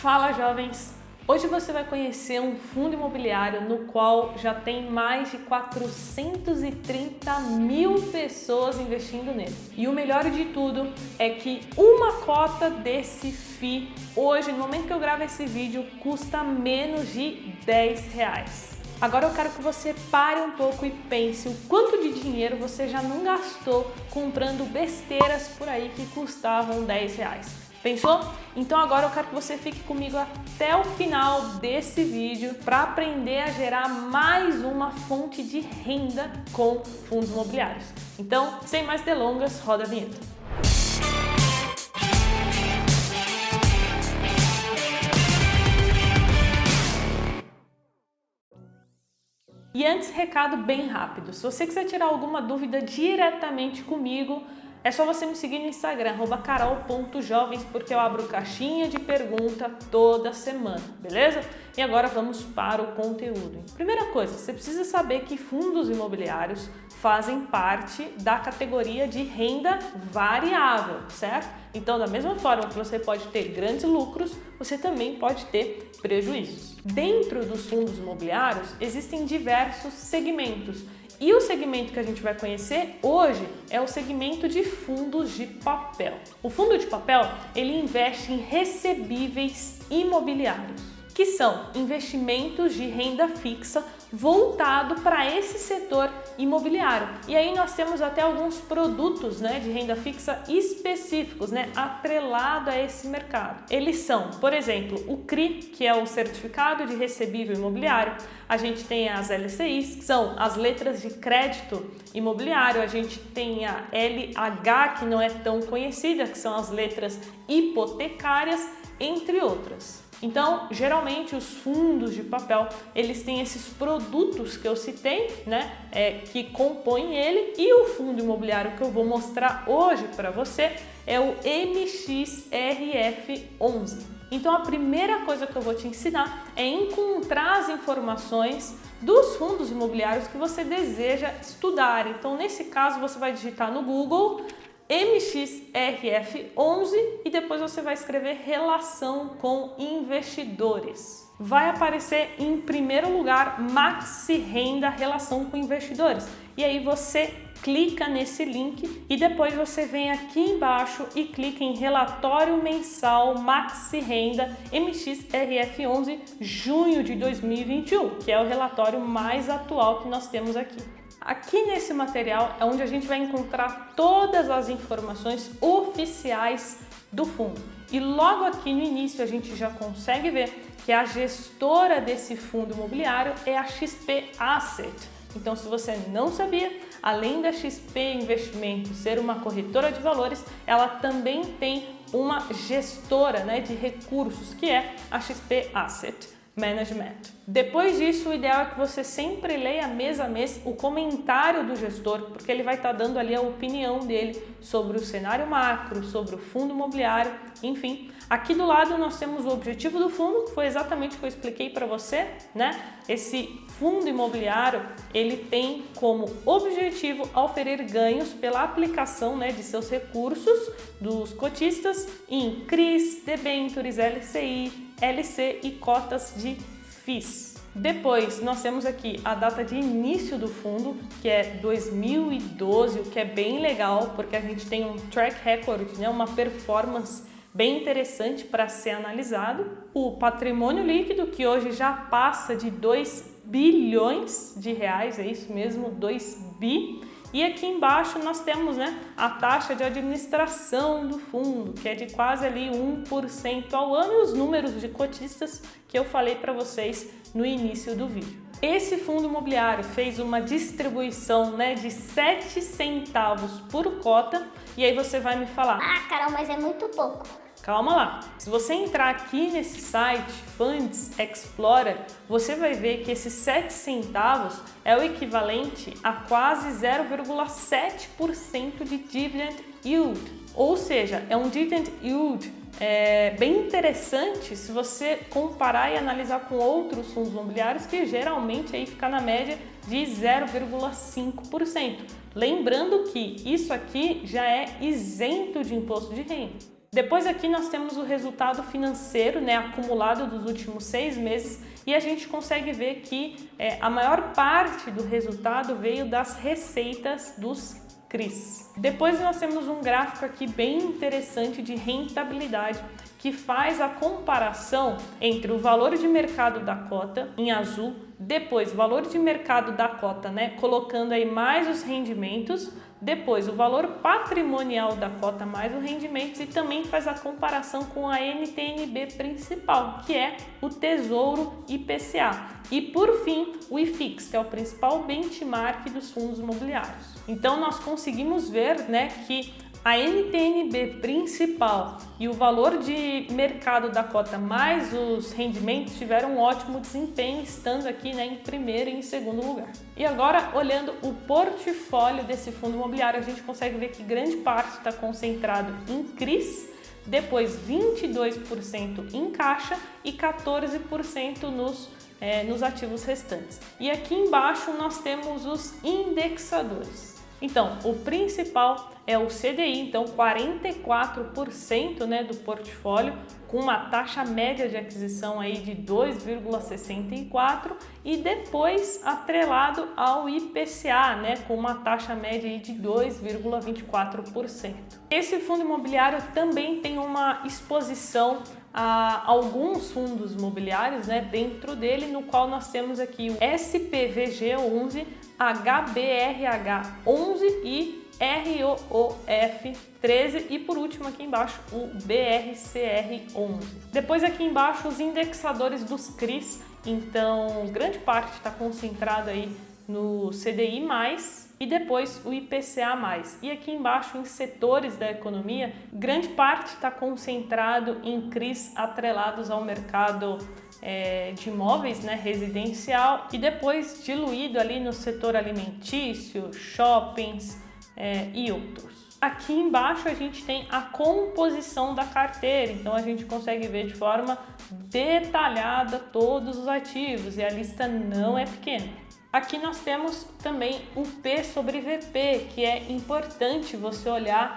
Fala, jovens! Hoje você vai conhecer um fundo imobiliário no qual já tem mais de 430 mil pessoas investindo nele. E o melhor de tudo é que uma cota desse FII, hoje, no momento que eu gravo esse vídeo, custa menos de R$10. Agora eu quero que você pare um pouco e pense o quanto de dinheiro você já não gastou comprando besteiras por aí que custavam R$10. Pensou? Então agora eu quero que você fique comigo até o final desse vídeo para aprender a gerar mais uma fonte de renda com fundos imobiliários. Então, sem mais delongas, roda a vinheta. E antes, recado bem rápido. Se você quiser tirar alguma dúvida diretamente comigo, é só você me seguir no Instagram, @carol.jovens, porque eu abro caixinha de pergunta toda semana, beleza? E agora vamos para o conteúdo. Primeira coisa, você precisa saber que fundos imobiliários fazem parte da categoria de renda variável, certo? Então, da mesma forma que você pode ter grandes lucros, você também pode ter prejuízos. Dentro dos fundos imobiliários, existem diversos segmentos. E o segmento que a gente vai conhecer hoje é o segmento de fundos de papel. O fundo de papel, ele investe em recebíveis imobiliários, que são investimentos de renda fixa voltado para esse setor imobiliário. E aí nós temos até alguns produtos, né, de renda fixa específicos, né, atrelado a esse mercado. Eles são, por exemplo, o CRI, que é o Certificado de Recebível Imobiliário. A gente tem as LCIs, que são as Letras de Crédito Imobiliário. A gente tem a LH, que não é tão conhecida, que são as Letras Hipotecárias, entre outras. Então, geralmente os fundos de papel, eles têm esses produtos que eu citei, né, que compõem ele, e o fundo imobiliário que eu vou mostrar hoje para você é o MXRF11. Então, a primeira coisa que eu vou te ensinar é encontrar as informações dos fundos imobiliários que você deseja estudar. Então, nesse caso, você vai digitar no Google MXRF11 e depois você vai escrever relação com investidores. Vai aparecer em primeiro lugar Maxi Renda Relação com Investidores. E aí você clica nesse link e depois você vem aqui embaixo e clica em Relatório Mensal Maxi Renda MXRF11 junho de 2021, que é o relatório mais atual que nós temos aqui. Aqui nesse material é onde a gente vai encontrar todas as informações oficiais do fundo. E logo aqui no início a gente já consegue ver que a gestora desse fundo imobiliário é a XP Asset. Então, se você não sabia, além da XP Investimentos ser uma corretora de valores, ela também tem uma gestora, né, de recursos, que é a XP Asset Management. Depois disso, o ideal é que você sempre leia mês a mês o comentário do gestor, porque ele vai estar dando ali a opinião dele sobre o cenário macro, sobre o fundo imobiliário, enfim. Aqui do lado nós temos o objetivo do fundo, que foi exatamente o que eu expliquei para você, né? Esse fundo imobiliário, ele tem como objetivo oferecer ganhos pela aplicação, né, de seus recursos dos cotistas em CRIs, debêntures, LCI, LC e cotas de FIIs. Depois, nós temos aqui a data de início do fundo, que é 2012, o que é bem legal, porque a gente tem um track record, né, uma performance bem interessante para ser analisado. O patrimônio líquido, que hoje já passa de 2 bilhões de reais, é isso mesmo, 2 bi. E aqui embaixo nós temos, né, a taxa de administração do fundo, que é de quase ali 1% ao ano, e os números de cotistas que eu falei para vocês no início do vídeo. Esse fundo imobiliário fez uma distribuição, né, de 7 centavos por cota, e aí você vai me falar: ah, Carol, mas é muito pouco. Calma lá. Se você entrar aqui nesse site, Funds Explorer, você vai ver que esses 7 centavos é o equivalente a quase 0,7% de dividend yield. Ou seja, é um dividend yield bem interessante se você comparar e analisar com outros fundos imobiliários, que geralmente aí fica na média de 0,5%. Lembrando que isso aqui já é isento de imposto de renda. Depois aqui nós temos o resultado financeiro, né, acumulado dos últimos 6 meses, e a gente consegue ver que a maior parte do resultado veio das receitas dos CRIs. Depois nós temos um gráfico aqui bem interessante de rentabilidade, que faz a comparação entre o valor de mercado da cota, em azul, depois valor de mercado da cota, né, colocando aí mais os rendimentos, depois o valor patrimonial da cota mais os rendimentos, e também faz a comparação com a NTNB principal, que é o Tesouro IPCA. E por fim, o IFIX, que é o principal benchmark dos fundos imobiliários. Então nós conseguimos ver, né, que a NTNB principal e o valor de mercado da cota mais os rendimentos tiveram um ótimo desempenho, estando aqui, né, em primeiro e em segundo lugar. E agora, olhando o portfólio desse fundo imobiliário, a gente consegue ver que grande parte está concentrado em CRIs, depois 22% em caixa e 14% nos ativos restantes. E aqui embaixo nós temos os indexadores. Então, o principal é o CDI, então 44%, né, do portfólio, com uma taxa média de aquisição aí de 2,64%, e depois atrelado ao IPCA, né, com uma taxa média aí de 2,24%. Esse fundo imobiliário também tem uma exposição a alguns fundos imobiliários, né, dentro dele, no qual nós temos aqui o SPVG11, HBRH11 e ROOF13, e por último aqui embaixo o BRCR11. Depois aqui embaixo os indexadores dos CRIs, então grande parte está concentrada aí no CDI+, e depois o IPCA+. E aqui embaixo, em setores da economia, grande parte está concentrado em CRIs atrelados ao mercado de imóveis, né, residencial, e depois diluído ali no setor alimentício, shoppings e outros. Aqui embaixo a gente tem a composição da carteira, então a gente consegue ver de forma detalhada todos os ativos, e a lista não é pequena. Aqui nós temos também o P sobre VP, que é importante você olhar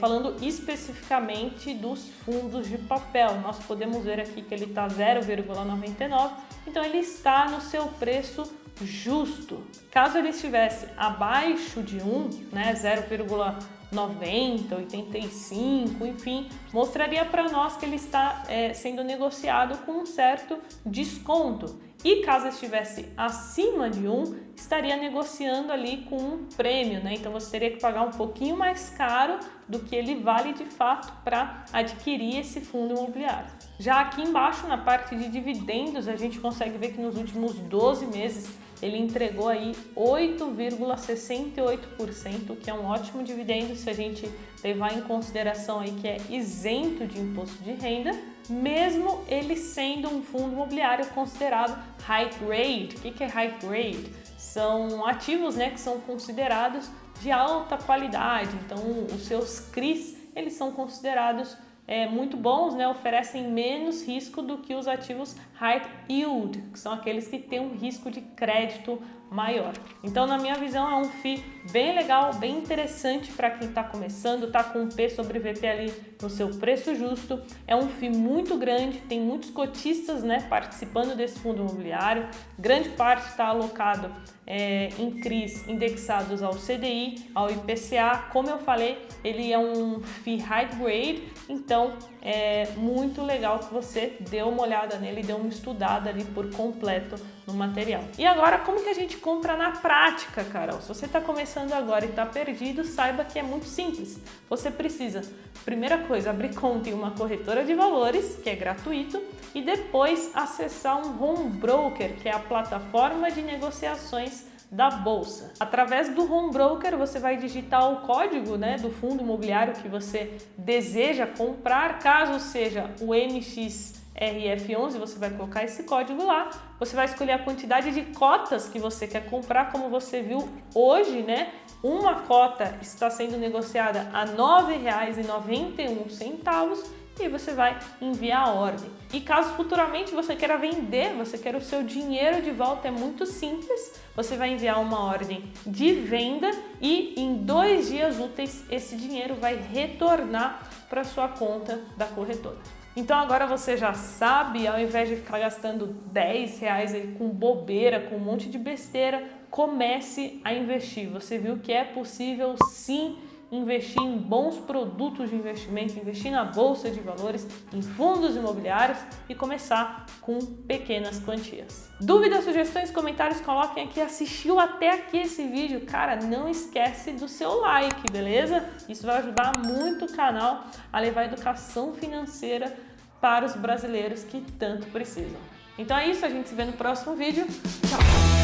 falando especificamente dos fundos de papel. Nós podemos ver aqui que ele está 0,99, então ele está no seu preço justo. Caso ele estivesse abaixo de 1, né, 0,90, 85, enfim, mostraria para nós que ele está sendo negociado com um certo desconto. E caso estivesse acima de 1, estaria negociando ali com um prêmio, né? Então você teria que pagar um pouquinho mais caro do que ele vale de fato para adquirir esse fundo imobiliário. Já aqui embaixo, na parte de dividendos, a gente consegue ver que nos últimos 12 meses ele entregou aí 8,68%, que é um ótimo dividendo se a gente levar em consideração aí que é isento de imposto de renda, mesmo ele sendo um fundo imobiliário considerado high grade. O que é high grade? São ativos, né, que são considerados de alta qualidade, então os seus CRIs, eles são considerados muito bons, né, oferecem menos risco do que os ativos high yield, que são aqueles que têm um risco de crédito maior. Então, na minha visão, é um FII bem legal, bem interessante para quem está começando, está com um P sobre VP ali no seu preço justo, é um FII muito grande, tem muitos cotistas, né, participando desse fundo imobiliário, grande parte está alocado em CRIs indexados ao CDI, ao IPCA. Como eu falei, ele é um FII high grade, então é muito legal que você dê uma olhada nele, dê uma estudada ali por completo no material. E agora, como que a gente compra na prática, Carol? Se você está começando agora e está perdido, saiba que é muito simples. Você precisa, primeira coisa, abrir conta em uma corretora de valores, que é gratuito, e depois acessar um home broker, que é a plataforma de negociações da bolsa. Através do home broker você vai digitar o código, né, do fundo imobiliário que você deseja comprar, caso seja o MXRF11, você vai colocar esse código lá, você vai escolher a quantidade de cotas que você quer comprar. Como você viu hoje, né, uma cota está sendo negociada a R$ 9,91, e aí você vai enviar a ordem. E caso futuramente você queira vender, você queira o seu dinheiro de volta, é muito simples. Você vai enviar uma ordem de venda e em 2 dias úteis esse dinheiro vai retornar para sua conta da corretora. Então agora você já sabe, ao invés de ficar gastando R$10 aí com bobeira, com um monte de besteira, comece a investir. Você viu que é possível sim investir em bons produtos de investimento, investir na bolsa de valores, em fundos imobiliários e começar com pequenas quantias. Dúvidas, sugestões, comentários, coloquem aqui. Assistiu até aqui esse vídeo? Cara, não esquece do seu like, beleza? Isso vai ajudar muito o canal a levar a educação financeira para os brasileiros que tanto precisam. Então é isso, a gente se vê no próximo vídeo. Tchau!